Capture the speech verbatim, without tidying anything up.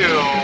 you.